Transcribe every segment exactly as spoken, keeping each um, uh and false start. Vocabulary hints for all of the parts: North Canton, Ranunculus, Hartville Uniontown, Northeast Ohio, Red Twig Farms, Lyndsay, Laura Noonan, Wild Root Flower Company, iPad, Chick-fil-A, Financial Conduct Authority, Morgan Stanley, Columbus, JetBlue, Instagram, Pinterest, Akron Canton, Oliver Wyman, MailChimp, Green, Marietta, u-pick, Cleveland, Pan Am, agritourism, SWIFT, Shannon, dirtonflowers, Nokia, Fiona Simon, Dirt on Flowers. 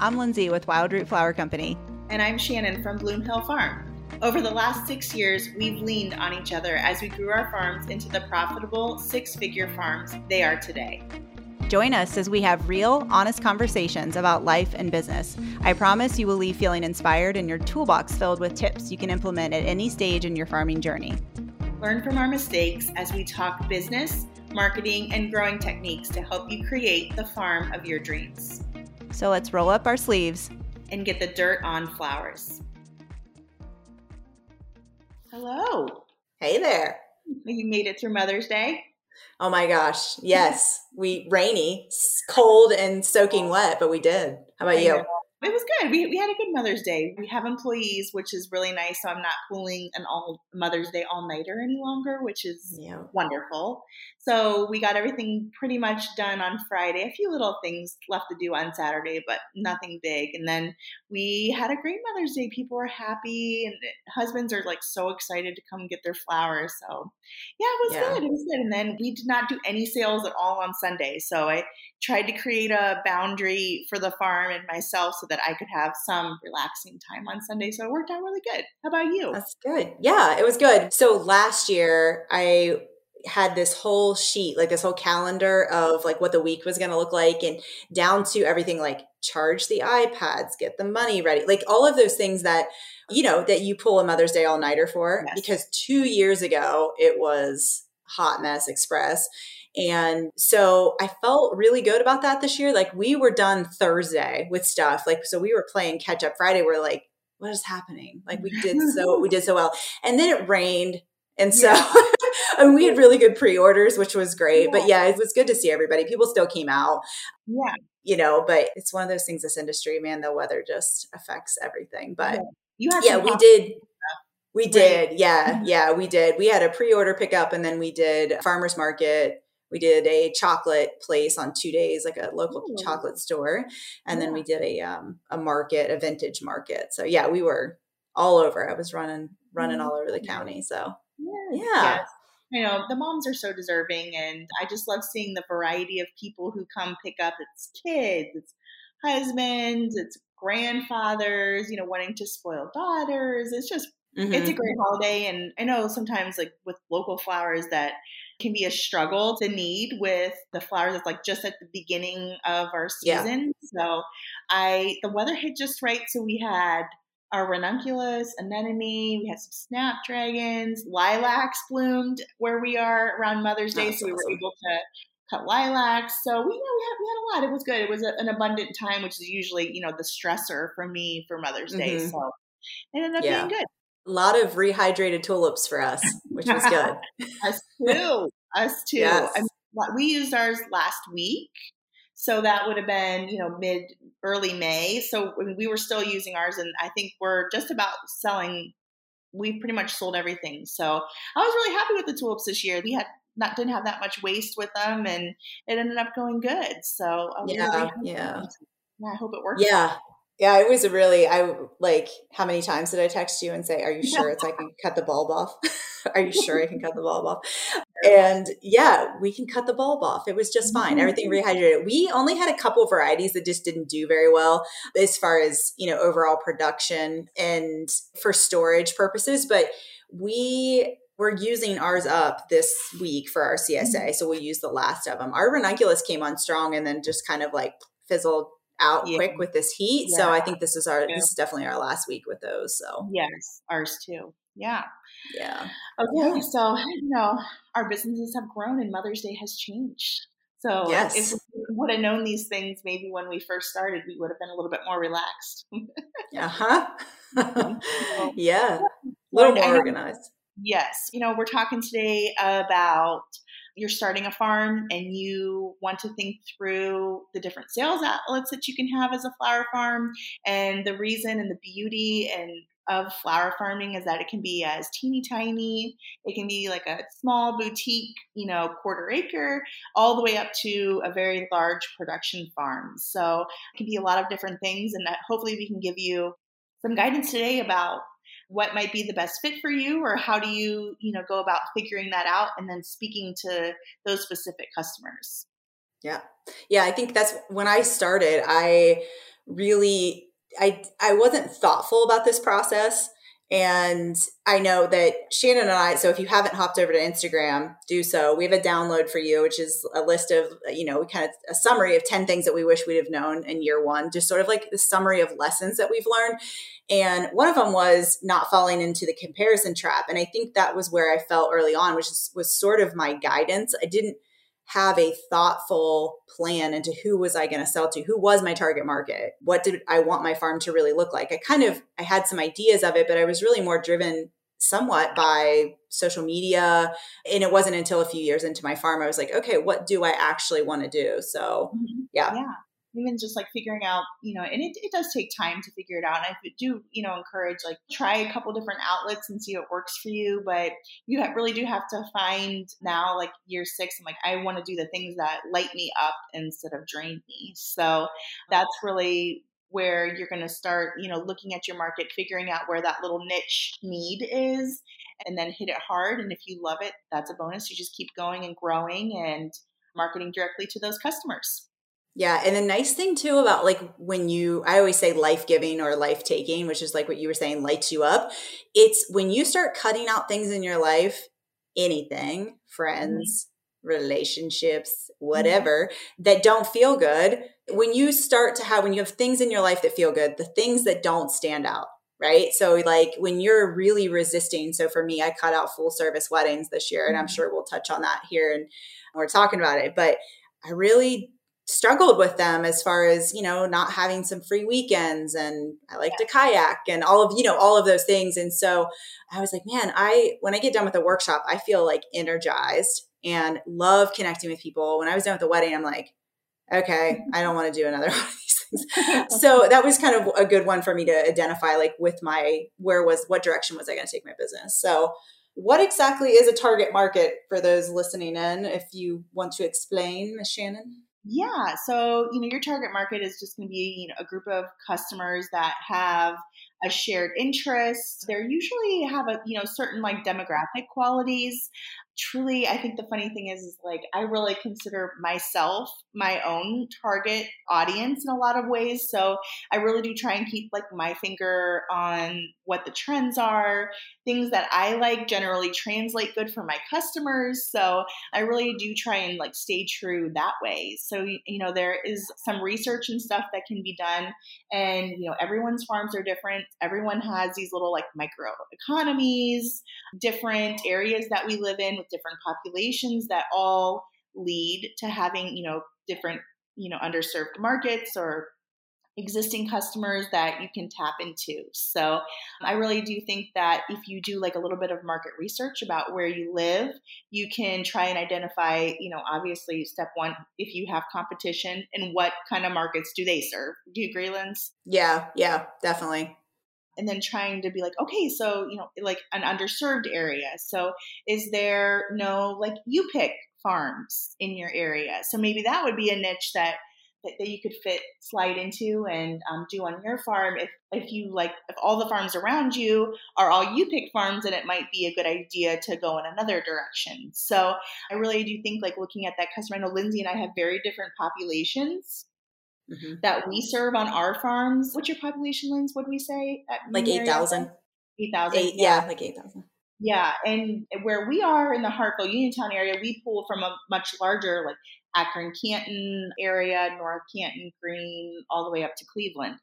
I'm Lyndsay with Wild Root Flower Company. And I'm Shannon from Bloom Hill Farm. Over the last six years, we've leaned on each other as we grew our farms into the profitable six-figure farms they are today. Join us as we have real, honest conversations about life and business. I promise you will leave feeling inspired and your toolbox filled with tips you can implement at any stage in your farming journey. Learn from our mistakes as we talk business, marketing, and growing techniques to help you create the farm of your dreams. So let's roll up our sleeves and get the dirt on flowers. Hello. Hey there. You made it through Mother's Day? Oh my gosh. Yes. We rainy, cold and soaking wet, but we did. How about you? It was good. We we had a good Mother's Day. We have employees, which is really nice. So I'm not pulling an all Mother's Day all nighter any longer, which is yeah. wonderful. So we got everything pretty much done on Friday. A few little things left to do on Saturday, but nothing big. And then we had a great Mother's Day. People were happy, and husbands are like so excited to come get their flowers. So yeah, it was yeah. good. It was good. And then we did not do any sales at all on Sunday. So I tried to create a boundary for the farm and myself so that I could have some relaxing time on Sunday. So it worked out really good. How about you? That's good. Yeah, it was good. So last year I had this whole sheet, like this whole calendar of like what the week was going to look like, and down to everything like charge the iPads, get the money ready, like all of those things that, you know, that you pull a Mother's Day all-nighter for. Yes. Because two years ago it was hot mess express. And so I felt really good about that this year. Like we were done Thursday with stuff. Like, so we were playing catch up Friday. We're like, what is happening? Like we did so, we did so well. And then it rained. And so yeah. I mean, we had really good pre-orders, which was great, yeah. but yeah, it was good to see everybody. People still came out, yeah, you know, but it's one of those things, this industry, man, the weather just affects everything. But you have yeah, we help. did. We did. Right. Yeah. Yeah, we did. We had a pre-order pickup, and then we did farmer's market. We did a chocolate place on two days, like a local Ooh. chocolate store. And yeah. then we did a um, a market, a vintage market. So yeah, we were all over. I was running, running mm-hmm. all over the county. So yes. yeah. Yes. You know, the moms are so deserving. And I just love seeing the variety of people who come pick up. It's kids, it's husbands, it's grandfathers, you know, wanting to spoil daughters. It's just, mm-hmm. it's a great holiday. And I know sometimes like with local flowers that can be a struggle to need with the flowers. It's like just at the beginning of our season. Yeah. So I, the weather hit just right. So we had our ranunculus, anemone, we had some snapdragons, lilacs bloomed where we are around Mother's Day. That's so awesome. We were able to cut lilacs. So we, you know, we had, we had a lot. It was good. It was a, an abundant time, which is usually, you know, the stressor for me for Mother's Day. Mm-hmm. So it ended up yeah. being good. A lot of rehydrated tulips for us, which was good. Us too. Us too. Yes. I mean, we used ours last week. So that would have been, you know, mid, early May. So we were still using ours, and I think we're just about selling. We pretty much sold everything. So I was really happy with the tulips this year. We had not didn't have that much waste with them, and it ended up going good. So I was yeah, really happy. Yeah. I hope it works. Yeah. Out. Yeah, it was a really, I like, how many times did I text you and say, are you sure it's I can cut the bulb off? Are you sure I can cut the bulb off? And yeah, we can cut the bulb off. It was just fine. Everything rehydrated. We only had a couple varieties that just didn't do very well as far as, you know, overall production and for storage purposes. But we were using ours up this week for our C S A. So we used the last of them. Our ranunculus came on strong and then just kind of like fizzled out yeah. quick with this heat. Yeah. So I think this is our, yeah. this is definitely our last week with those. So yes, ours too. Yeah. Yeah. Okay. Yeah. So, you know, our businesses have grown and Mother's Day has changed. So yes. if we would have known these things, maybe when we first started, we would have been a little bit more relaxed. uh-huh. so, yeah. A little more organized. Yes. You know, we're talking today about you're starting a farm and you want to think through the different sales outlets that you can have as a flower farm. And the reason and the beauty and of flower farming is that it can be as teeny tiny. It can be like a small boutique, you know, quarter acre, all the way up to a very large production farm. So it can be a lot of different things. And that hopefully we can give you some guidance today about what might be the best fit for you, or how do you, you know, go about figuring that out and then speaking to those specific customers? Yeah. Yeah. I think that's when I started, I really, I, I wasn't thoughtful about this process. And I know that Shannon and I, so if you haven't hopped over to Instagram, do so. We have a download for you, which is a list of, you know, we kind of a summary of ten things that we wish we'd have known in year one, just sort of like the summary of lessons that we've learned. And one of them was not falling into the comparison trap. And I think that was where I fell early on, which is, was sort of my guidance. I didn't have a thoughtful plan into who was I going to sell to? Who was my target market? What did I want my farm to really look like? I kind of, I had some ideas of it, but I was really more driven somewhat by social media. And it wasn't until a few years into my farm, I was like, okay, what do I actually want to do? So yeah. Yeah. Even just like figuring out, you know, and it, it does take time to figure it out. And I do, you know, encourage like try a couple different outlets and see what works for you. But you have, really do have to find now, like year six, I'm like, I want to do the things that light me up instead of drain me. So that's really where you're going to start, you know, looking at your market, figuring out where that little niche need is, and then hit it hard. And if you love it, that's a bonus. You just keep going and growing and marketing directly to those customers. Yeah. And the nice thing too about like when you, I always say life-giving or life-taking, which is like what you were saying, lights you up. It's when you start cutting out things in your life, anything, friends, mm-hmm. relationships, whatever, mm-hmm. that don't feel good. When you start to have, when you have things in your life that feel good, the things that don't stand out, right? So like when you're really resisting. So for me, I cut out full service weddings this year, and mm-hmm. I'm sure we'll touch on that here and we're talking about it, but I really struggled with them as far as, you know, not having some free weekends, and I like yeah. to kayak and all of, you know, all of those things. And so I was like, man, I, when I get done with the workshop, I feel like energized and love connecting with people. When I was done with the wedding, I'm like, okay, I don't want to do another one of these things. So that was kind of a good one for me to identify, like with my, where was, what direction was I going to take my business? So what exactly is a target market for those listening in? If you want to explain, Miz Shannon? Yeah. So, you know, your target market is just going to be, you know, a group of customers that have a shared interest. They're usually have a, you know, certain like demographic qualities. Truly, I think the funny thing is, is like, I really consider myself my own target audience in a lot of ways. So I really do try and keep like my finger on what the trends are. Things that I like generally translate good for my customers. So I really do try and like stay true that way. So, you know, there is some research and stuff that can be done, and, you know, everyone's farms are different. Everyone has these little like micro economies, different areas that we live in with different populations that all lead to having, you know, different, you know, underserved markets or existing customers that you can tap into. So I really do think that if you do like a little bit of market research about where you live, you can try and identify, you know, obviously step one, if you have competition and what kind of markets do they serve? Do you agree, Lindsay? Yeah, yeah, definitely. And then trying to be like, okay, so, you know, like an underserved area. So is there no like u-pick farms in your area? So maybe that would be a niche that that you could fit, slide into and um, do on your farm. If, if you like, if all the farms around you are all u-pick farms, then it might be a good idea to go in another direction. So I really do think like looking at that customer, I know Lindsay and I have very different populations mm-hmm. that we serve on our farms. What's your population, Lindsay? What do we say? At like eight thousand. eight thousand. Eight, yeah. yeah, like eight thousand. Yeah. And where we are in the Hartville Uniontown area, we pull from a much larger, like Akron Canton area, North Canton, Green, all the way up to Cleveland.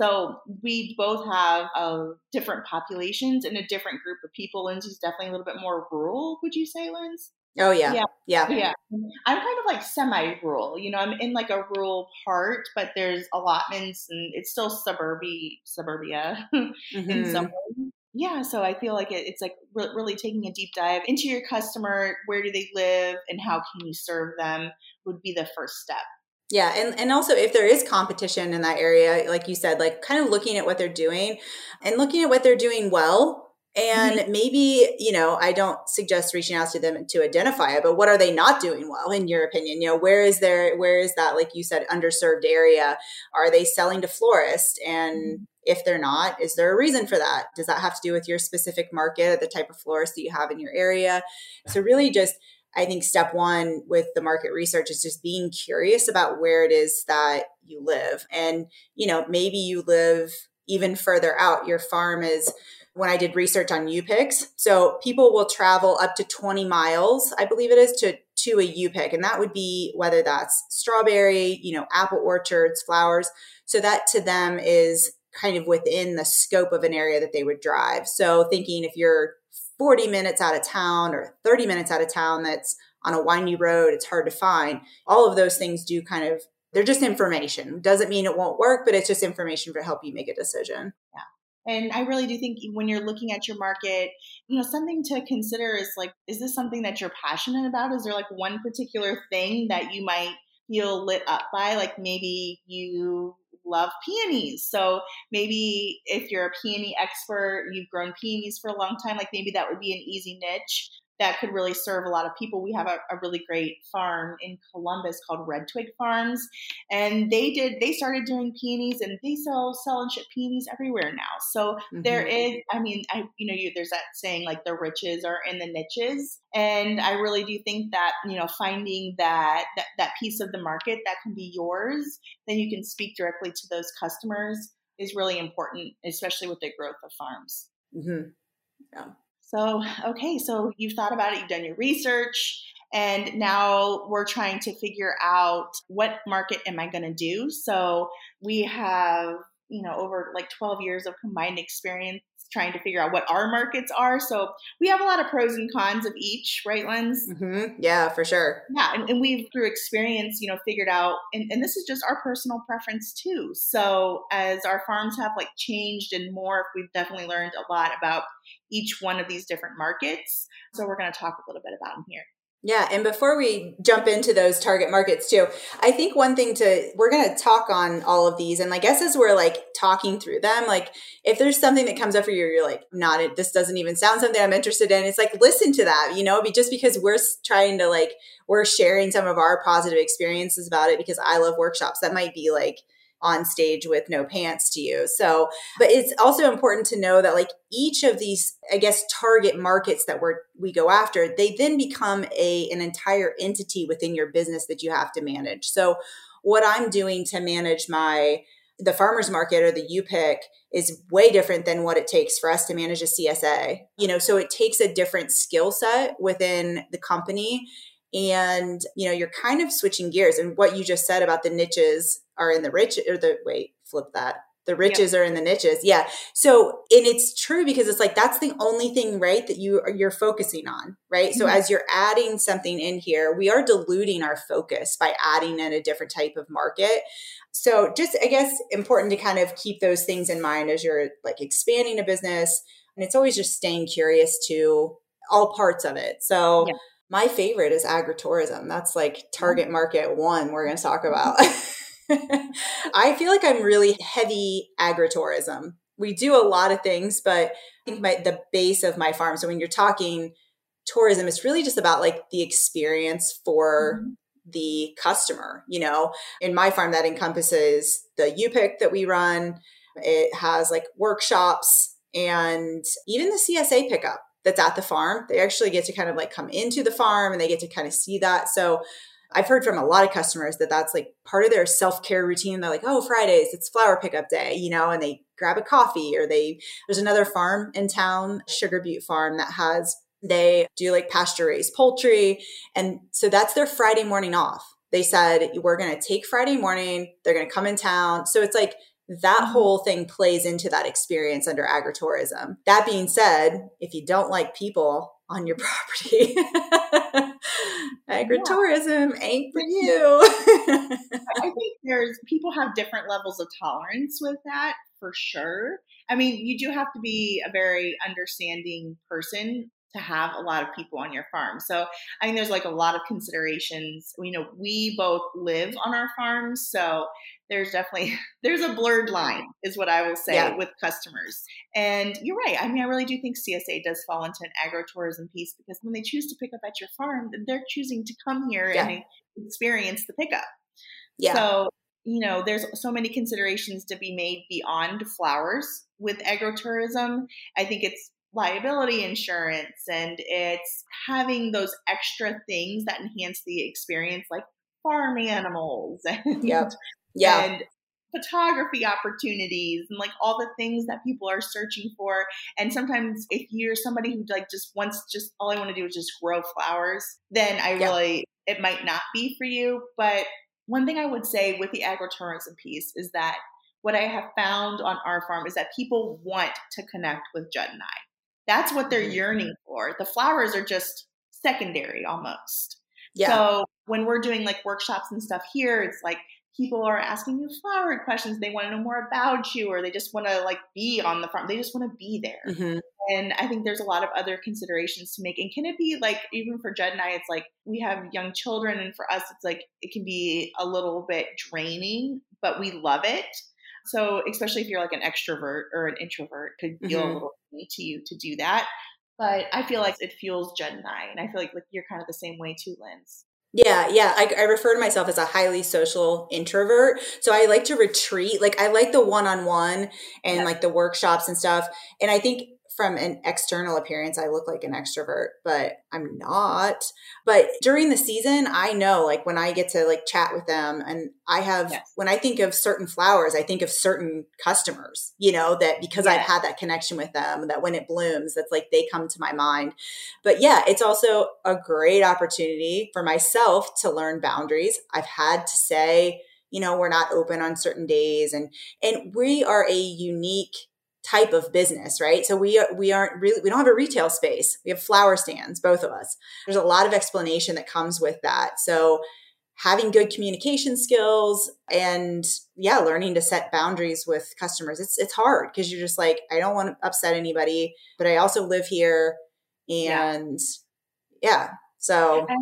So we both have uh, different populations and a different group of people. Lindsay's definitely a little bit more rural, would you say, Lindsay? Oh, yeah. Yeah. Yeah. yeah. I'm kind of like semi-rural, you know, I'm in like a rural part, but there's allotments and it's still suburby, suburbia mm-hmm. in some ways. Yeah. So I feel like it's like really taking a deep dive into your customer. Where do they live and how can you serve them would be the first step. Yeah. And, and also if there is competition in that area, like you said, like kind of looking at what they're doing and looking at what they're doing well. And mm-hmm. maybe, you know, I don't suggest reaching out to them to identify it, but what are they not doing well in your opinion? You know, where is there, where is that, like you said, underserved area? Are they selling to florists? And mm-hmm. if they're not, is there a reason for that? Does that have to do with your specific market, the type of florist that you have in your area? So really just I think step one with the market research is just being curious about where it is that you live. And, you know, maybe you live even further out. Your farm is, when I did research on u-picks, so people will travel up to twenty miles, I believe it is, to to a u-pick. And that would be whether that's strawberry, you know, apple orchards, flowers. So that to them is kind of within the scope of an area that they would drive. So thinking if you're forty minutes out of town or thirty minutes out of town, that's on a windy road, it's hard to find. All of those things do kind of, they're just information. Doesn't mean it won't work, but it's just information to help you make a decision. Yeah. And I really do think when you're looking at your market, you know, something to consider is like, is this something that you're passionate about? Is there like one particular thing that you might feel lit up by? Like maybe you love peonies. So maybe if you're a peony expert, you've grown peonies for a long time, like maybe that would be an easy niche that could really serve a lot of people. We have a, a really great farm in Columbus called Red Twig Farms. And they did, they started doing peonies, and they sell, sell and ship peonies everywhere now. So mm-hmm. there is, I mean, I, you know, you, there's that saying like the riches are in the niches. And I really do think that, you know, finding that, that, that piece of the market that can be yours, then you can speak directly to those customers, is really important, especially with the growth of farms. Mm-hmm. Yeah. So, okay, so you've thought about it, you've done your research, and now we're trying to figure out what market am I going to do? So we have, you know, over like twelve years of combined experience trying to figure out what our markets are. So we have a lot of pros and cons of each, right, Lens? Mm-hmm. Yeah, for sure. Yeah, and, and we've, through experience, you know, figured out, and, and this is just our personal preference too. So as our farms have like changed and morphed, we've definitely learned a lot about each one of these different markets. So we're going to talk a little bit about them here. Yeah. And before we jump into those target markets too, I think one thing to, we're going to talk on all of these. And I guess as we're like talking through them, like if there's something that comes up for you, you're like, not, this doesn't even sound something I'm interested in. It's like, listen to that, you know, just because we're trying to like, we're sharing some of our positive experiences about it because I love workshops. That might be like on stage with no pants to you. So, but it's also important to know that like each of these, I guess, target markets that we're, we go after, they then become a, an entire entity within your business that you have to manage. So what I'm doing to manage my, the farmer's market or the u-pick is way different than what it takes for us to manage a C S A, you know, so it takes a different skill set within the company. And, you know, you're kind of switching gears. And what you just said about the niches are in the rich or the, wait, flip that. The riches yeah. are in the niches. Yeah. So, and it's true because it's like, that's the only thing, right, that you are, you're focusing on, right? Mm-hmm. So as you're adding something in here, we are diluting our focus by adding in a different type of market. So just, I guess, important to kind of keep those things in mind as you're like expanding a business. And it's always just staying curious to all parts of it. So yeah. My favorite is agritourism. That's like target market one we're going to talk about. I feel like I'm really heavy agritourism. We do a lot of things, but I think my, the base of my farm. So when you're talking tourism, it's really just about like the experience for mm-hmm. the customer. You know, in my farm, that encompasses the u-pick that we run. It has like workshops and even the C S A pickup that's at the farm. They actually get to kind of like come into the farm and they get to kind of see that. So I've heard from a lot of customers that that's like part of their self-care routine. They're like, oh, Fridays, it's flower pickup day, you know, and they grab a coffee or they, there's another farm in town, Sugar Butte Farm, that has, they do like pasture raised poultry. And so that's their Friday morning off. They said, we're going to take Friday morning. They're going to come in town. So it's like, that whole thing plays into that experience under agritourism. That being said, if you don't like people on your property, agritourism yeah. ain't for you. I think there's people have different levels of tolerance with that for sure. I mean, you do have to be a very understanding person to have a lot of people on your farm. So I think there's like a lot of considerations. You know, we both live on our farms. So there's definitely, there's a blurred line is what I will say yeah. with customers. And you're right. I mean, I really do think C S A does fall into an agritourism piece because when they choose to pick up at your farm, they're choosing to come here yeah. and experience the pickup. Yeah. So, you know, there's so many considerations to be made beyond flowers with agritourism. I think it's liability insurance, and it's having those extra things that enhance the experience, like farm animals and, yep. yeah. and photography opportunities and like all the things that people are searching for. And sometimes if you're somebody who like just wants just all I want to do is just grow flowers, then I yep. really, it might not be for you. But one thing I would say with the agritourism piece is that what I have found on our farm is that people want to connect with Judd and I. That's what they're yearning for. The flowers are just secondary almost. Yeah. So when we're doing like workshops and stuff here, it's like people are asking you flower questions. They want to know more about you, or they just want to like be on the farm. They just want to be there. Mm-hmm. And I think there's a lot of other considerations to make. And can it be like, even for Judd and I, it's like we have young children, and for us, it's like it can be a little bit draining, but we love it. So especially if you're like an extrovert or an introvert, it could feel mm-hmm. a little funny to you to do that. But I feel like it fuels Judd and I. And I feel like, like you're kind of the same way too, Linz. Yeah, yeah. I, I refer to myself as a highly social introvert. So I like to retreat. Like I like the one-on-one and yeah. like the workshops and stuff. And I think from an external appearance, I look like an extrovert, but I'm not. But during the season, I know like when I get to like chat with them, and I have, yes. when I think of certain flowers, I think of certain customers, you know, that because yes. I've had that connection with them, that when it blooms, that's like, they come to my mind. But yeah, it's also a great opportunity for myself to learn boundaries. I've had to say, you know, we're not open on certain days, and, and we are a unique type of business, right? So we are, we aren't really, we don't have a retail space. We have flower stands, both of us. There's a lot of explanation that comes with that. So having good communication skills and yeah, learning to set boundaries with customers. It's, it's hard because you're just like, I don't want to upset anybody, but I also live here. And yeah. yeah so I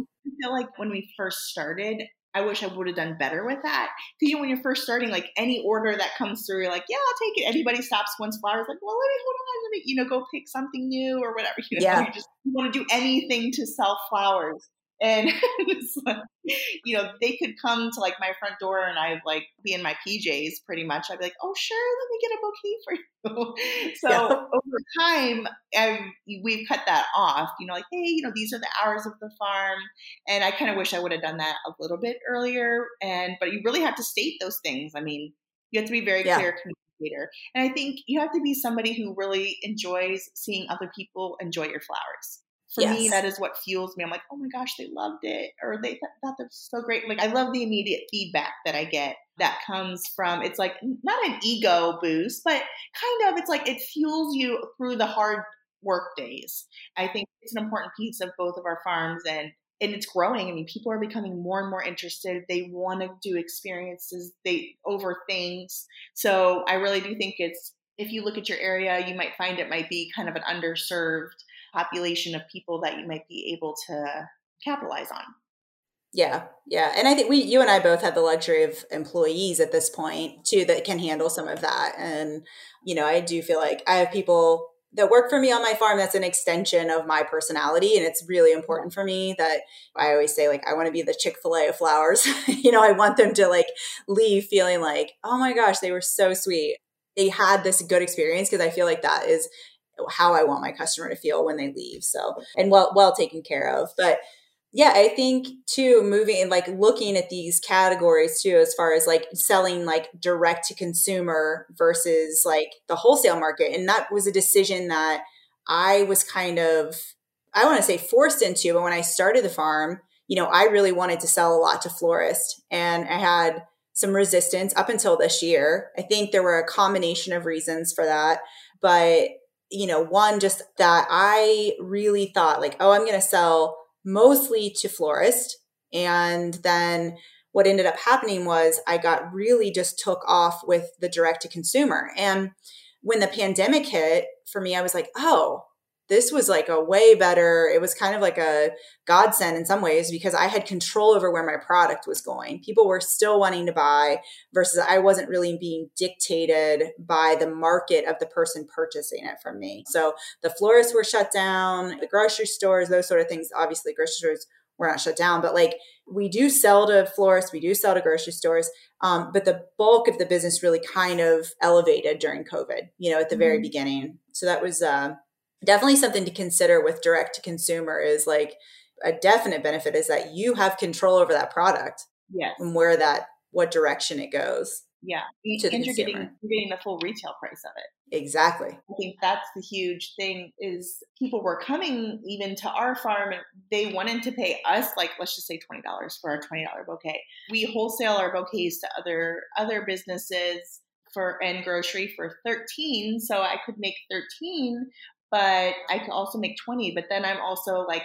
feel like when we first started, I wish I would have done better with that. Because you know, when you're first starting, like any order that comes through, you're like, yeah, I'll take it. Anybody stops once flowers, like, well, let me hold on, let me, you know, go pick something new or whatever. You know, yeah. you just you want to do anything to sell flowers. And it's like, you know, they could come to like my front door and I'd like be in my P Js pretty much. I'd be like, oh, sure, let me get a bouquet for you. So yeah. over time, I've, we've cut that off, you know, like, hey, you know, these are the hours of the farm. And I kind of wish I would have done that a little bit earlier. And, but you really have to state those things. I mean, you have to be very yeah. clear communicator. And I think you have to be somebody who really enjoys seeing other people enjoy your flowers. For yes. me, that is what fuels me. I'm like, oh my gosh, they loved it. Or they th- thought that was so great. Like, I love the immediate feedback that I get that comes from, it's like not an ego boost, but kind of, it's like it fuels you through the hard work days. I think it's an important piece of both of our farms, and, and it's growing. I mean, people are becoming more and more interested. They want to do experiences they over things. So I really do think it's, if you look at your area, you might find it might be kind of an underserved population of people that you might be able to capitalize on. Yeah. Yeah. And I think we, you and I both have the luxury of employees at this point too, that can handle some of that. And, you know, I do feel like I have people that work for me on my farm. That's an extension of my personality. And it's really important for me that I always say, like, I want to be the Chick-fil-A of flowers. You know, I want them to like leave feeling like, oh my gosh, they were so sweet. They had this good experience. Cause I feel like that is how I want my customer to feel when they leave. So, and well, well taken care of. But yeah, I think too, moving and like looking at these categories too, as far as like selling like direct to consumer versus like the wholesale market. And that was a decision that I was kind of, I want to say forced into, but when I started the farm, you know, I really wanted to sell a lot to florists, and I had some resistance up until this year. I think there were a combination of reasons for that, but you know, one, just that I really thought like, oh, I'm going to sell mostly to florists. And then what ended up happening was I got really just took off with the direct to consumer. And when the pandemic hit for me, I was like, oh, this was like a way better. It was kind of like a godsend in some ways, because I had control over where my product was going. People were still wanting to buy versus I wasn't really being dictated by the market of the person purchasing it from me. So the florists were shut down, the grocery stores, those sort of things. Obviously, grocery stores were not shut down, but like we do sell to florists, we do sell to grocery stores. Um, but the bulk of the business really kind of elevated during COVID, you know, at the mm-hmm. very beginning. So that was, uh, definitely something to consider with direct to consumer is like a definite benefit is that you have control over that product. Yes. And where that, what direction it goes. Yeah. And you're consumer. getting you're getting the full retail price of it. Exactly. I think that's the huge thing is people were coming even to our farm and they wanted to pay us like, let's just say twenty dollars for our twenty dollars bouquet. We wholesale our bouquets to other other businesses for and grocery for thirteen. So I could make thirteen, but I could also make twenty. But then I'm also like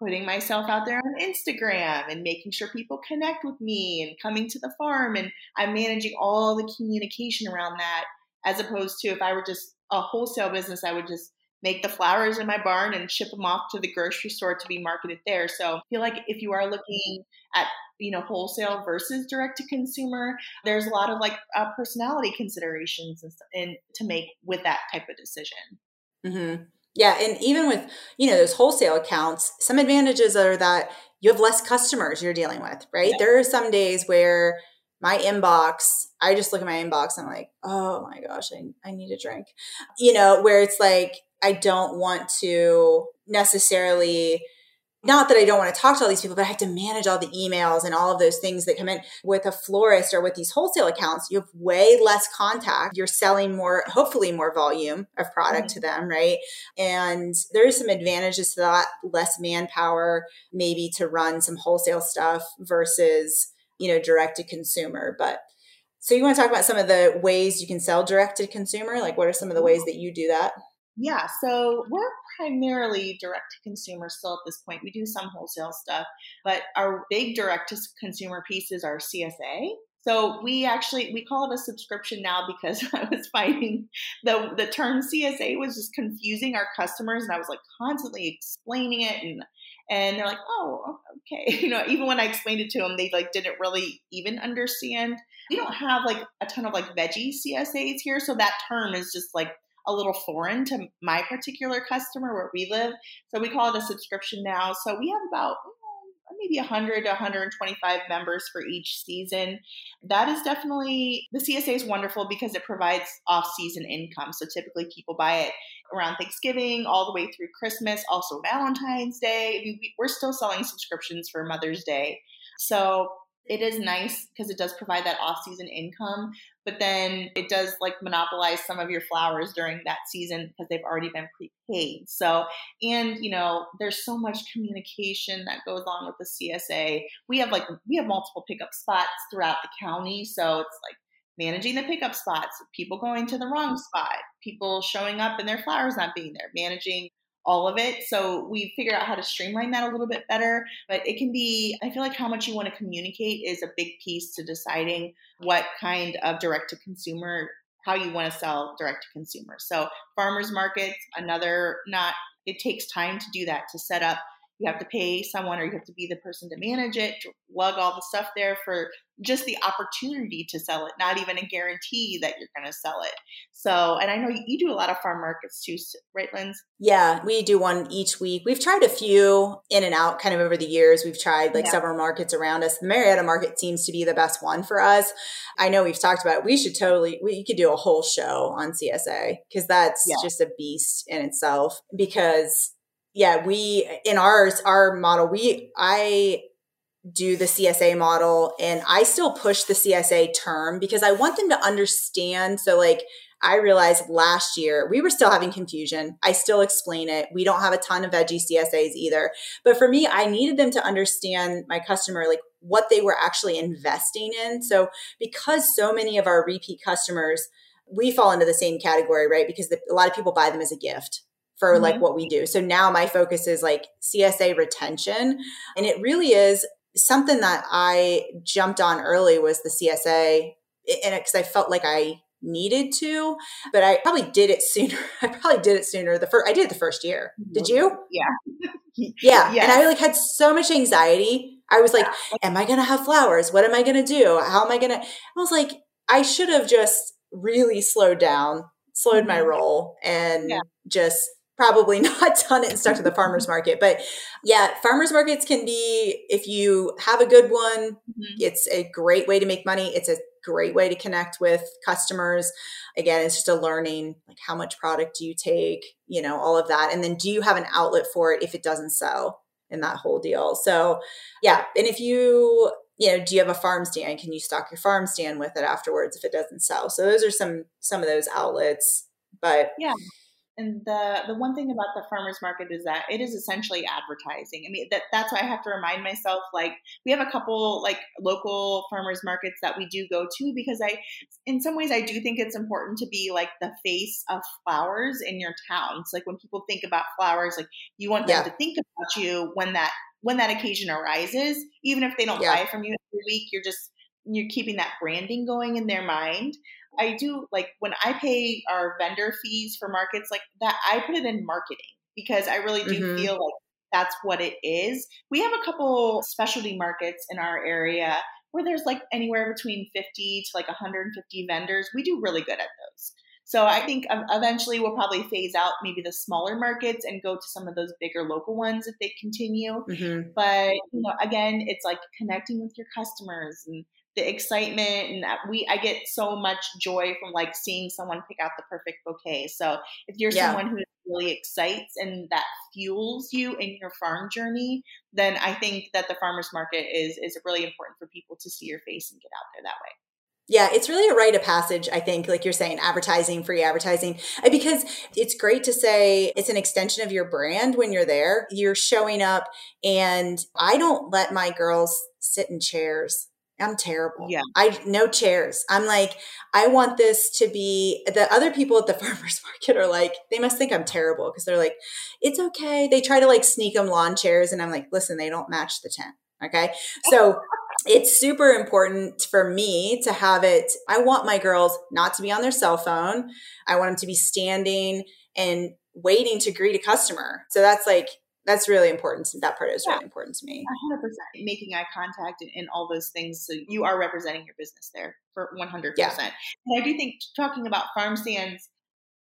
putting myself out there on Instagram and making sure people connect with me and coming to the farm. And I'm managing all the communication around that, as opposed to if I were just a wholesale business, I would just make the flowers in my barn and ship them off to the grocery store to be marketed there. So I feel like if you are looking at, you know, wholesale versus direct to consumer, there's a lot of like uh, personality considerations and, and to make with that type of decision. Mm-hmm. Yeah. And even with, you know, those wholesale accounts, some advantages are that you have less customers you're dealing with, right? Yeah. There are some days where my inbox, I just look at my inbox and I'm like, oh my gosh, I, I need a drink, you know, where it's like, I don't want to necessarily, not that I don't want to talk to all these people, but I have to manage all the emails and all of those things that come in. With a florist or with these wholesale accounts, you have way less contact. You're selling more, hopefully more volume of product mm-hmm. to them, right? And there are some advantages to that, less manpower maybe to run some wholesale stuff versus, you know, direct to consumer. But so you want to talk about some of the ways you can sell direct to consumer? Like what are some of the ways that you do that? Yeah, so we're primarily direct to consumer still at this point. We do some wholesale stuff, but our big direct to consumer piece is our C S A. So we actually, we call it a subscription now because I was finding the the term C S A was just confusing our customers. And I was like constantly explaining it and and they're like, oh, okay. You know, even when I explained it to them, they like didn't really even understand. We don't have like a ton of like veggie C S As here. So that term is just like a little foreign to my particular customer where we live. So we call it a subscription now. So we have about maybe one hundred to one hundred twenty-five members for each season. That is definitely, the C S A is wonderful because it provides off-season income. So typically people buy it around Thanksgiving, all the way through Christmas, also Valentine's Day. I mean, we're still selling subscriptions for Mother's Day. So it is nice because it does provide that off-season income, but then it does like monopolize some of your flowers during that season because they've already been prepaid. So, and you know, there's so much communication that goes on with the C S A. We have like, we have multiple pickup spots throughout the county. So it's like managing the pickup spots, people going to the wrong spot, people showing up and their flowers not being there, managing all of it. So we figured out how to streamline that a little bit better, but it can be, I feel like how much you want to communicate is a big piece to deciding what kind of direct to consumer, how you want to sell direct to consumer. So farmers markets, another not, it takes time to do that, to set up. You have to pay someone or you have to be the person to manage it, to lug all the stuff there for just the opportunity to sell it, not even a guarantee that you're going to sell it. So, and I know you, you do a lot of farm markets too, right, Linz? Yeah, we do one each week. We've tried a few in and out kind of over the years. We've tried like yeah. several markets around us. The Marietta market seems to be the best one for us. I know we've talked about it. We should totally, we you could do a whole show on C S A because that's yeah. just a beast in itself because yeah, we, in ours, our model, we, I do the C S A model and I still push the C S A term because I want them to understand. So like I realized last year we were still having confusion. I still explain it. We don't have a ton of veggie C S As either. But for me, I needed them to understand my customer, like what they were actually investing in. So because so many of our repeat customers, we fall into the same category, right? Because the, a lot of people buy them as a gift for like mm-hmm. what we do. So now my focus is like C S A retention. And it really is something that I jumped on early was the C S A and because I felt like I needed to, but I probably did it sooner. I probably did it sooner. The first, I did it the first year. Did you? Yeah. yeah. yeah. And I like had so much anxiety. I was like, yeah. am I going to have flowers? What am I going to do? How am I going to, I was like, I should have just really slowed down, slowed mm-hmm. my roll and yeah. just probably not done it and stuck to the farmer's market. But yeah, farmer's markets can be, if you have a good one, mm-hmm. it's a great way to make money. It's a great way to connect with customers. Again, it's just a learning, like how much product do you take, you know, all of that. And then do you have an outlet for it if it doesn't sell and that whole deal? So yeah. And if you, you know, do you have a farm stand? Can you stock your farm stand with it afterwards if it doesn't sell? So those are some, some of those outlets, but yeah. And the, the one thing about the farmer's market is that it is essentially advertising. I mean, that that's why I have to remind myself, like, we have a couple like local farmers markets that we do go to, because I, in some ways I do think it's important to be like the face of flowers in your town. It's like when people think about flowers, like you want them yeah. to think about you when that, when that occasion arises, even if they don't yeah. buy from you every week, you're just, you're keeping that branding going in their mind. I do, like when I pay our vendor fees for markets like that, I put it in marketing because I really do mm-hmm. feel like that's what it is. We have a couple specialty markets in our area where there's like anywhere between fifty to like one hundred fifty vendors. We do really good at those. So I think eventually we'll probably phase out maybe the smaller markets and go to some of those bigger local ones if they continue. Mm-hmm. But you know, again, it's like connecting with your customers and the excitement, and we, I get so much joy from like seeing someone pick out the perfect bouquet. So if you're yeah. someone who really excites and that fuels you in your farm journey, then I think that the farmer's market is, is really important for people to see your face and get out there that way. Yeah, it's really a rite of passage, I think, like you're saying, advertising, free advertising, because it's great to say it's an extension of your brand when you're there. You're showing up, and I don't let my girls sit in chairs. I'm terrible. Yeah. I no chairs. I'm like, I want this to be, the other people at the farmer's market are like, they must think I'm terrible because they're like, it's okay. They try to like sneak them lawn chairs. And I'm like, listen, they don't match the tent. Okay. So it's super important for me to have it. I want my girls not to be on their cell phone. I want them to be standing and waiting to greet a customer. So that's like, That's really important. That part is yeah. really important to me. one hundred percent. Making eye contact and, and all those things. So you are representing your business there for one hundred percent. Yeah. And I do think talking about farm stands,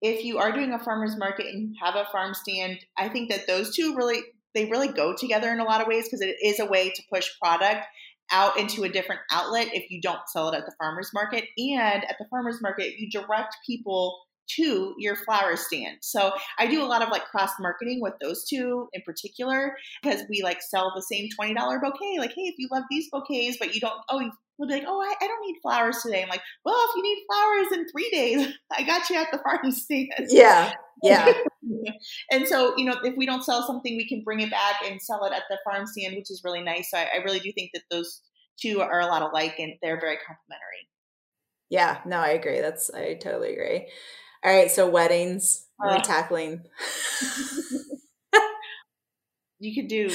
if you are doing a farmer's market and you have a farm stand, I think that those two really, they really go together in a lot of ways, because it is a way to push product out into a different outlet if you don't sell it at the farmer's market. And at the farmer's market, you direct people to your flower stand. So I do a lot of like cross marketing with those two in particular, because we like sell the same twenty dollar bouquet. Like, hey, if you love these bouquets, but you don't, oh, you'll be like, oh, I, I don't need flowers today. I'm like, well, if you need flowers in three days, I got you at the farm stand. Yeah. Yeah. And so, you know, if we don't sell something, we can bring it back and sell it at the farm stand, which is really nice. So I, I really do think that those two are a lot alike, and they're very complementary. Yeah, no, I agree. That's, I totally agree. All right, so weddings, we're uh, tackling. You could do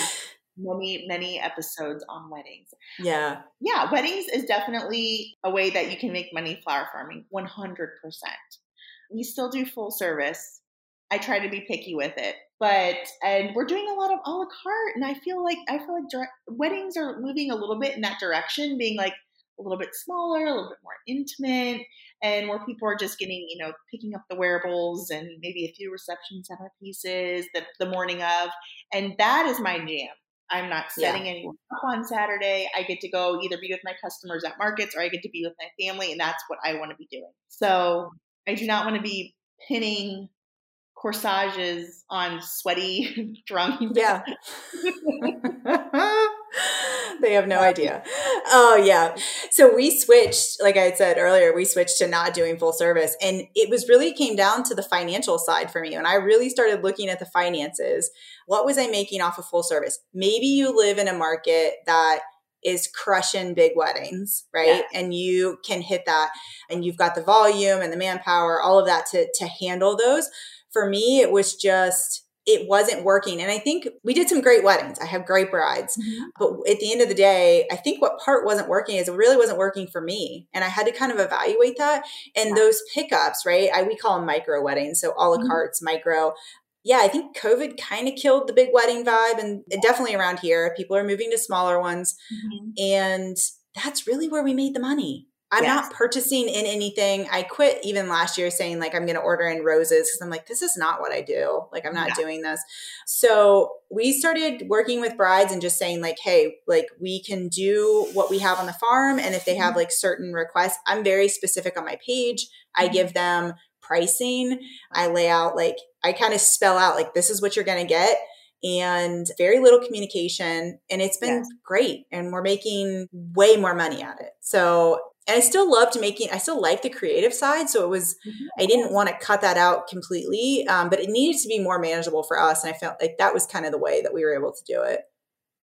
many, many episodes on weddings. Yeah. Yeah, weddings is definitely a way that you can make money flower farming, one hundred percent. We still do full service. I try to be picky with it, but, and we're doing a lot of a la carte, and I feel like, I feel like direct, weddings are moving a little bit in that direction, being like, a little bit smaller, a little bit more intimate, and where people are just getting, you know, picking up the wearables and maybe a few reception centerpieces the, the morning of. And that is my jam. I'm not setting yeah. anyone up on Saturday. I get to go either be with my customers at markets, or I get to be with my family. And that's what I want to be doing. So I do not want to be pinning corsages on sweaty, drunk. Yeah. They have no idea. Oh, yeah. So we switched, like I had said earlier, we switched to not doing full service. And it was really came down to the financial side for me. And I really started looking at the finances. What was I making off of full service? Maybe you live in a market that is crushing big weddings, right? Yeah. And you can hit that, and you've got the volume and the manpower, all of that to, to handle those. For me, it was just... it wasn't working. And I think we did some great weddings. I have great brides. Mm-hmm. But at the end of the day, I think what part wasn't working is it really wasn't working for me. And I had to kind of evaluate that. And yeah. those pickups, right? I, we call them micro weddings. So a la mm-hmm. cartes, micro. Yeah, I think COVID kind of killed the big wedding vibe. And yeah. definitely around here, people are moving to smaller ones. Mm-hmm. And that's really where we made the money. I'm yes. not purchasing in anything. I quit even last year saying like, I'm going to order in roses because I'm like, this is not what I do. Like, I'm not yeah. doing this. So we started working with brides and just saying like, hey, like we can do what we have on the farm. And if they have like certain requests, I'm very specific on my page. I give them pricing. I lay out like, I kind of spell out like, this is what you're going to get. And very little communication. And it's been yes. great. And we're making way more money at it. So, and I still loved making, I still like the creative side. So it was, mm-hmm. I didn't want to cut that out completely, um, but it needed to be more manageable for us. And I felt like that was kind of the way that we were able to do it.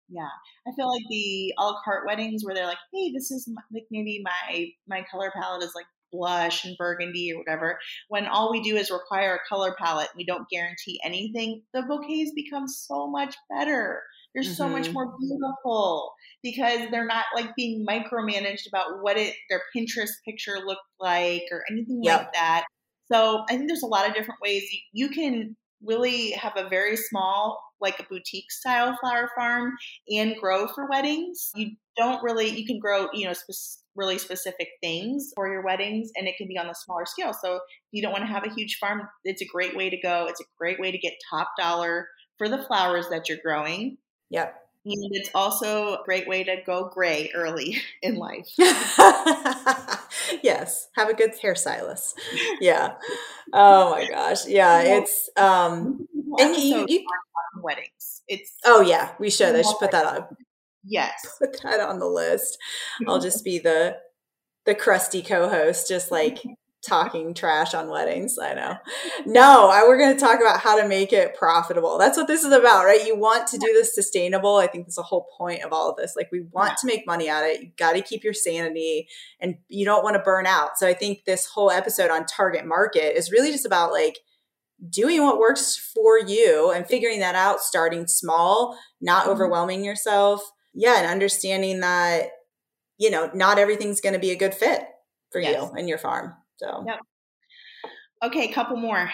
Yeah. I feel like the a la carte weddings where they're like, hey, this is my, like maybe my, my color palette is like blush and burgundy or whatever, when all we do is require a color palette and we don't guarantee anything, the bouquets become so much better. They're mm-hmm. so much more beautiful because they're not like being micromanaged about what it their Pinterest picture looked like or anything yep. like that. So I think there's a lot of different ways you, you can really have a very small, like a boutique style flower farm and grow for weddings. You don't really, you can grow, you know, specific really specific things for your weddings, and it can be on the smaller scale. So if you don't want to have a huge farm, it's a great way to go. It's a great way to get top dollar for the flowers that you're growing. Yep. And it's also a great way to go gray early in life. Yes. Have a good hairstylist. Yeah. Oh my gosh. Yeah. It's, um, and you, you weddings. It's, oh yeah, we should. I should put that on. Yes. Put that on the list. I'll just be the the crusty co-host, just like talking trash on weddings. I know. No, I, we're going to talk about how to make it profitable. That's what this is about, right? You want to do this sustainable. I think that's the whole point of all of this. Like we want yeah. to make money at it. You got to keep your sanity and you don't want to burn out. So I think this whole episode on target market is really just about like doing what works for you and figuring that out, starting small, not mm-hmm. overwhelming yourself. Yeah. And understanding that, you know, not everything's going to be a good fit for yes. you and your farm. So, yep. Okay. A couple more.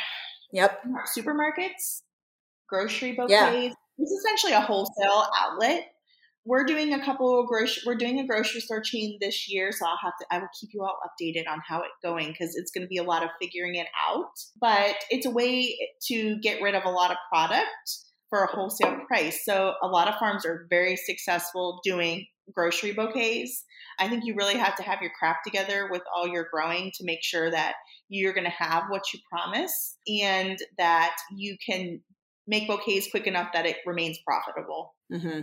Yep. Supermarkets, grocery bouquets. Yeah. It's essentially a wholesale outlet. We're doing a couple of grocery, we're doing a grocery store chain this year. So I'll have to, I will keep you all updated on how it's going because it's going to be a lot of figuring it out, but it's a way to get rid of a lot of product for a wholesale price. So a lot of farms are very successful doing grocery bouquets. I think you really have to have your crap together with all your growing to make sure that you're going to have what you promise and that you can make bouquets quick enough that it remains profitable. Mm-hmm.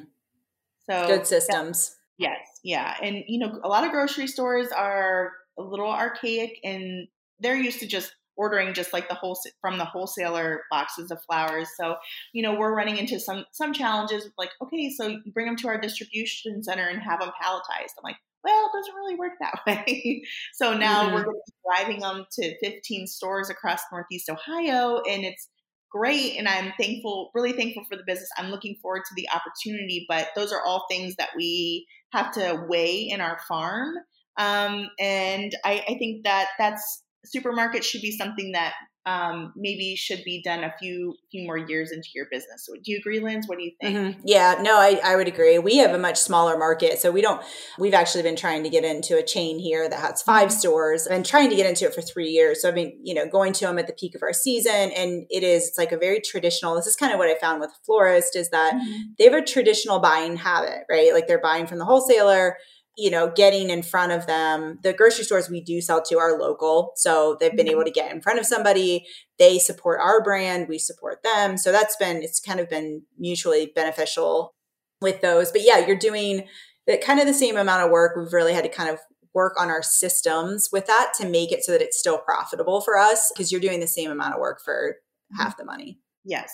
So good systems. Yes. Yeah. And, you know, a lot of grocery stores are a little archaic and they're used to just ordering just like the whole from the wholesaler boxes of flowers. So, you know, we're running into some, some challenges with like, okay, so you bring them to our distribution center and have them palletized. I'm like, well, it doesn't really work that way. So now mm-hmm. we're going to be driving them to fifteen stores across Northeast Ohio. And it's great. And I'm thankful, really thankful for the business. I'm looking forward to the opportunity, but those are all things that we have to weigh in our farm. Um, and I, I think that that's, supermarket should be something that um, maybe should be done a few few more years into your business. So do you agree, Lynds? What do you think? Mm-hmm. Yeah, no, I, I would agree. We have a much smaller market. So we don't, we've actually been trying to get into a chain here that has five mm-hmm. stores and trying to get into it for three years. So I've been, you know, going to them at the peak of our season. And it is, it's like a very traditional, this is kind of what I found with a florist is that mm-hmm. they have a traditional buying habit, right? Like they're buying from the wholesaler, you know, getting in front of them. The grocery stores we do sell to are local. So they've been mm-hmm. able to get in front of somebody. They support our brand. We support them. So that's been, it's kind of been mutually beneficial with those. But yeah, you're doing the, kind of the same amount of work. We've really had to kind of work on our systems with that to make it so that it's still profitable for us because you're doing the same amount of work for mm-hmm. half the money. Yes.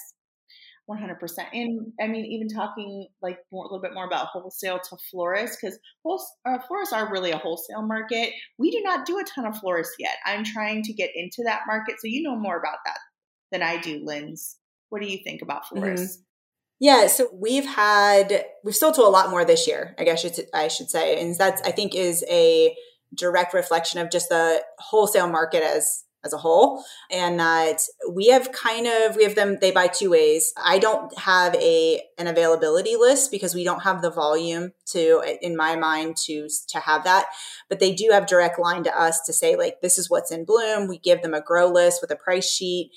one hundred percent. And I mean, even talking like more, a little bit more about wholesale to florists, because uh, florists are really a wholesale market. We do not do a ton of florists yet. I'm trying to get into that market. So you know more about that than I do, Lynds. What do you think about florists? Mm-hmm. Yeah. So we've had, we've sold to a lot more this year, I guess I should say. And that's, I think, is a direct reflection of just the wholesale market as as a whole. And uh, we have kind of, we have them, they buy two ways. I don't have a an availability list because we don't have the volume to, in my mind, to, to have that. But they do have direct line to us to say, like, this is what's in bloom. We give them a grow list with a price sheet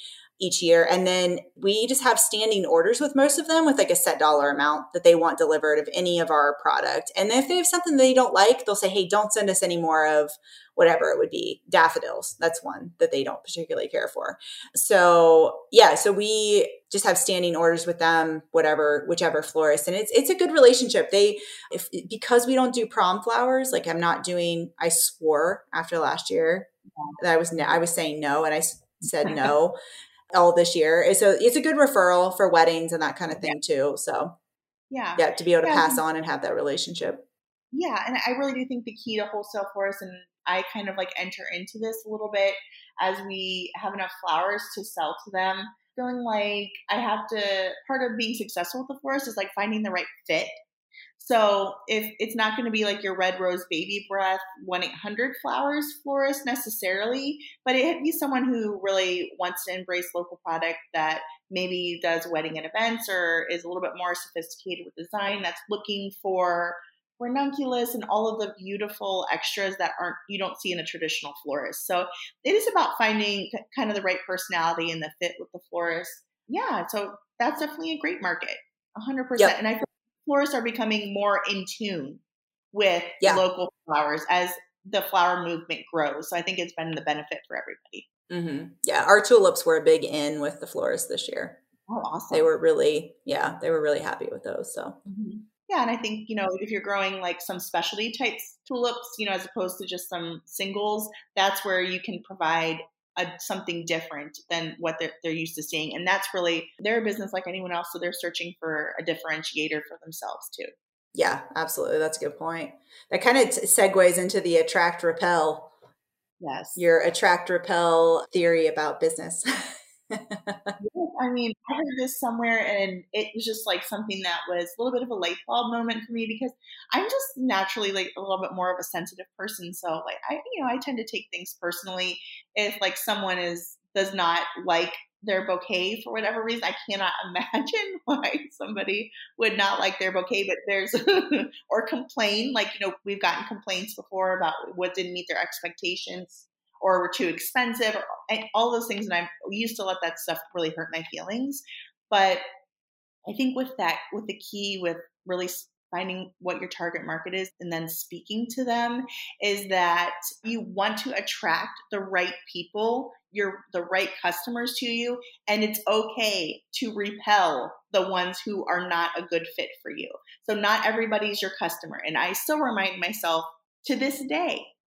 each year. And then we just have standing orders with most of them with like a set dollar amount that they want delivered of any of our product. And if they have something they don't like, they'll say, hey, don't send us any more of whatever it would be. Daffodils. That's one that they don't particularly care for. So yeah, so we just have standing orders with them, whatever, whichever florist. And it's, it's a good relationship. They, if, because we don't do prom flowers, like I'm not doing, I swore after last year that I was, I was saying no. And I said no. all this year. So it's a good referral for weddings and that kind of thing too. So yeah, yeah, to be able to yeah, pass on and have that relationship. Yeah. And I really do think the key to wholesale florists, and I kind of like enter into this a little bit as we have enough flowers to sell to them, feeling like I have to, part of being successful with the florist is like finding the right fit. So if it's not going to be like your red rose baby breath, one eight hundred flowers florist necessarily, but it'd be someone who really wants to embrace local product that maybe does wedding and events or is a little bit more sophisticated with design, that's looking for ranunculus and all of the beautiful extras that aren't, you don't see in a traditional florist. So it is about finding kind of the right personality and the fit with the florist. Yeah. So that's definitely a great market. A hundred percent. And I feel florists are becoming more in tune with yeah. local flowers as the flower movement grows. So I think it's been the benefit for everybody. Mm-hmm. Yeah. Our tulips were a big in with the florists this year. Oh, awesome. They were really, yeah, they were really happy with those. So mm-hmm. yeah. And I think, you know, if you're growing like some specialty types tulips, you know, as opposed to just some singles, that's where you can provide A, something different than what they're, they're used to seeing. And that's really, they're a business like anyone else. So they're searching for a differentiator for themselves too. Yeah, absolutely. That's a good point. That kind of t- segues into the attract repel. Yes. Your attract repel theory about business. I mean, I heard this somewhere and it was just like something that was a little bit of a light bulb moment for me because I'm just naturally like a little bit more of a sensitive person. So like, I, you know, I tend to take things personally. If like someone is, does not like their bouquet for whatever reason, I cannot imagine why somebody would not like their bouquet, but there's, or complain. Like, you know, we've gotten complaints before about what didn't meet their expectations, or were too expensive, or all those things. And I used to let that stuff really hurt my feelings. But I think with that, with the key with really finding what your target market is and then speaking to them is that you want to attract the right people, your the right customers to you. And it's okay to repel the ones who are not a good fit for you. So not everybody's your customer. And I still remind myself to this day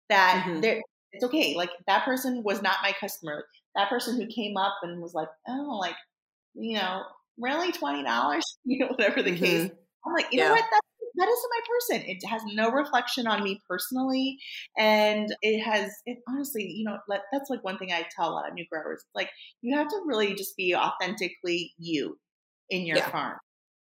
that mm-hmm. there. It's okay. Like that person was not my customer. That person who came up and was like, oh, like, you know, really twenty dollars, you know, whatever the mm-hmm. case. I'm like, you yeah. know what? That, that isn't my person. It has no reflection on me personally. And it has, it honestly, you know, let, that's like one thing I tell a lot of new growers. Like you have to really just be authentically you in your yeah. farm.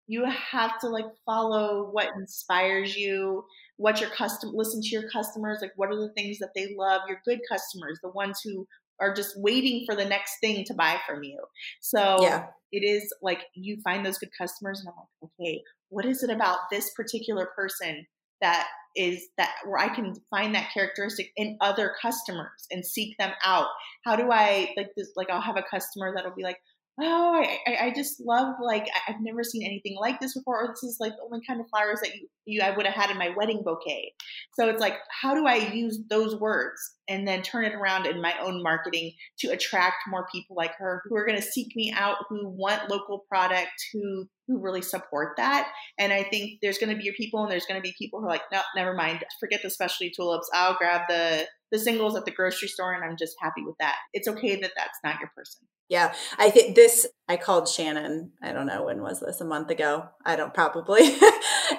You have to like follow what inspires you, what your custom, listen to your customers, like what are the things that they love, your good customers, the ones who are just waiting for the next thing to buy from you. So yeah. it is like you find those good customers and I'm like, okay, what is it about this particular person that is that where I can find that characteristic in other customers and seek them out? How do I like this? Like I'll have a customer that'll be like, oh, I, I just love, like, I've never seen anything like this before. Or this is like the only kind of flowers that you, you I would have had in my wedding bouquet. So it's like, how do I use those words and then turn it around in my own marketing to attract more people like her who are going to seek me out, who want local product, who, who really support that. And I think there's going to be your people and there's going to be people who are like, no, never mind. Forget the specialty tulips. I'll grab the, the singles at the grocery store and I'm just happy with that. It's okay that that's not your person. Yeah. I think this, I called Shannon, I don't know, when was this? A month ago? I don't probably.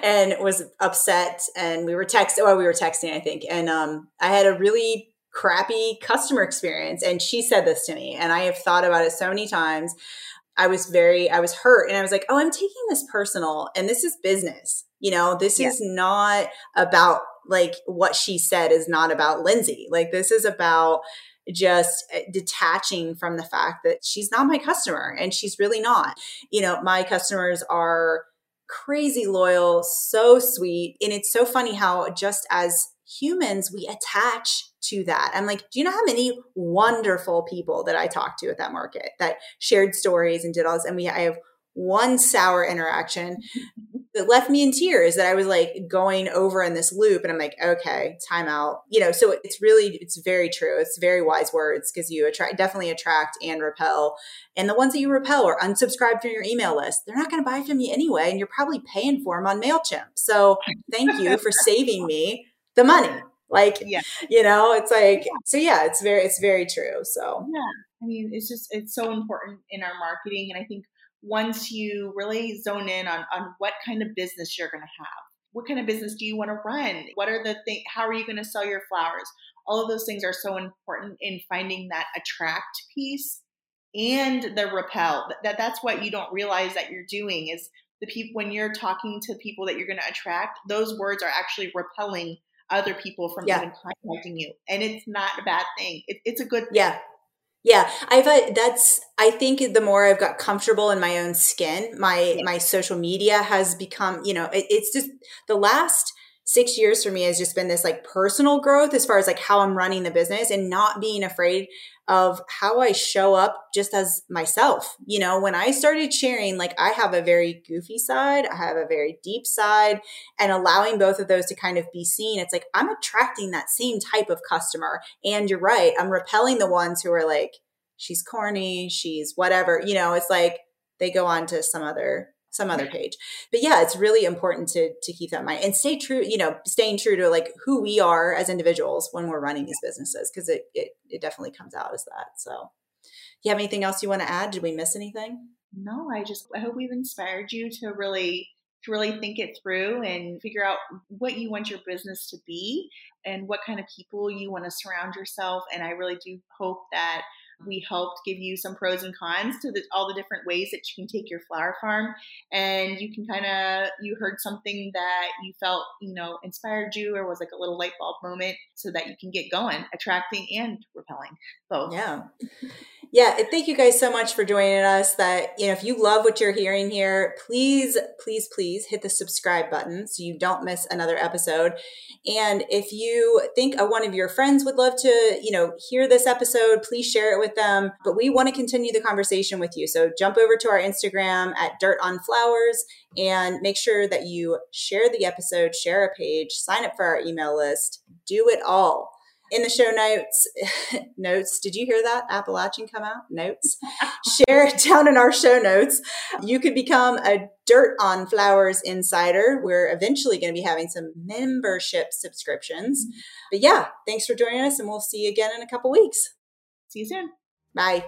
And was upset. And we were texting, oh, we were texting, I think. And um, I had a really crappy customer experience. And she said this to me. And I have thought about it so many times. I was very, I was hurt. And I was like, oh, I'm taking this personal. And this is business. You know, this yeah. is not about like what she said is not about Lyndsay. Like this is about just detaching from the fact that she's not my customer, and she's really not. You know, my customers are crazy loyal, so sweet. And it's so funny how just as humans, we attach to that. I'm like, do you know how many wonderful people that I talked to at that market that shared stories and did all this? And we, I have one sour interaction that left me in tears, that I was like going over in this loop. And I'm like, okay, time out. You know, so it's really, it's very true. It's very wise words, because you attract, definitely attract and repel. And the ones that you repel or unsubscribe from your email list, they're not going to buy from you anyway. And you're probably paying for them on MailChimp. So thank you for saving me the money. Like, yeah. you know, it's like, yeah. so yeah, it's very, it's very true. So yeah, I mean, it's just, it's so important in our marketing. And I think once you really zone in on, on what kind of business you're going to have, what kind of business do you want to run? What are the things, how are you going to sell your flowers? All of those things are so important in finding that attract piece and the repel. That that's what you don't realize that you're doing, is the people, when you're talking to people that you're going to attract, those words are actually repelling other people from yeah. even contacting you. And it's not a bad thing. It, it's a good thing. Yeah. Yeah. I've, uh, that's, I think the more I've got comfortable in my own skin, my, yeah. my social media has become, you know, it, it's just the last six years for me has just been this like personal growth as far as like how I'm running the business, and not being afraid of how I show up just as myself. You know, when I started sharing, like I have a very goofy side, I have a very deep side, and allowing both of those to kind of be seen, it's like, I'm attracting that same type of customer. And you're right, I'm repelling the ones who are like, she's corny, she's whatever, you know, it's like they go on to some other some other page. But yeah, it's really important to to keep that in mind and stay true, you know, staying true to like who we are as individuals when we're running these businesses, because it, it it definitely comes out as that. So do you have anything else you want to add? Did we miss anything? No, I just, I hope we've inspired you to really, to really think it through and figure out what you want your business to be and what kind of people you want to surround yourself. And I really do hope that we helped give you some pros and cons to the, all the different ways that you can take your flower farm, and you can kind of, you heard something that you felt, you know, inspired you, or was like a little light bulb moment, so that you can get going, attracting and repelling both. Yeah. Yeah. Thank you guys so much for joining us. That, you know, if you love what you're hearing here, please, please, please hit the subscribe button so you don't miss another episode. And if you think one of your friends would love to, you know, hear this episode, please share it with them. But we want to continue the conversation with you. So jump over to our Instagram at dirtonflowers and make sure that you share the episode, share a page, sign up for our email list, do it all. In the show notes, notes, did you hear that Appalachian come out? Notes. Share it down in our show notes. You could become a Dirt on Flowers insider. We're eventually going to be having some membership subscriptions. But yeah, thanks for joining us, and we'll see you again in a couple weeks. See you soon. Bye.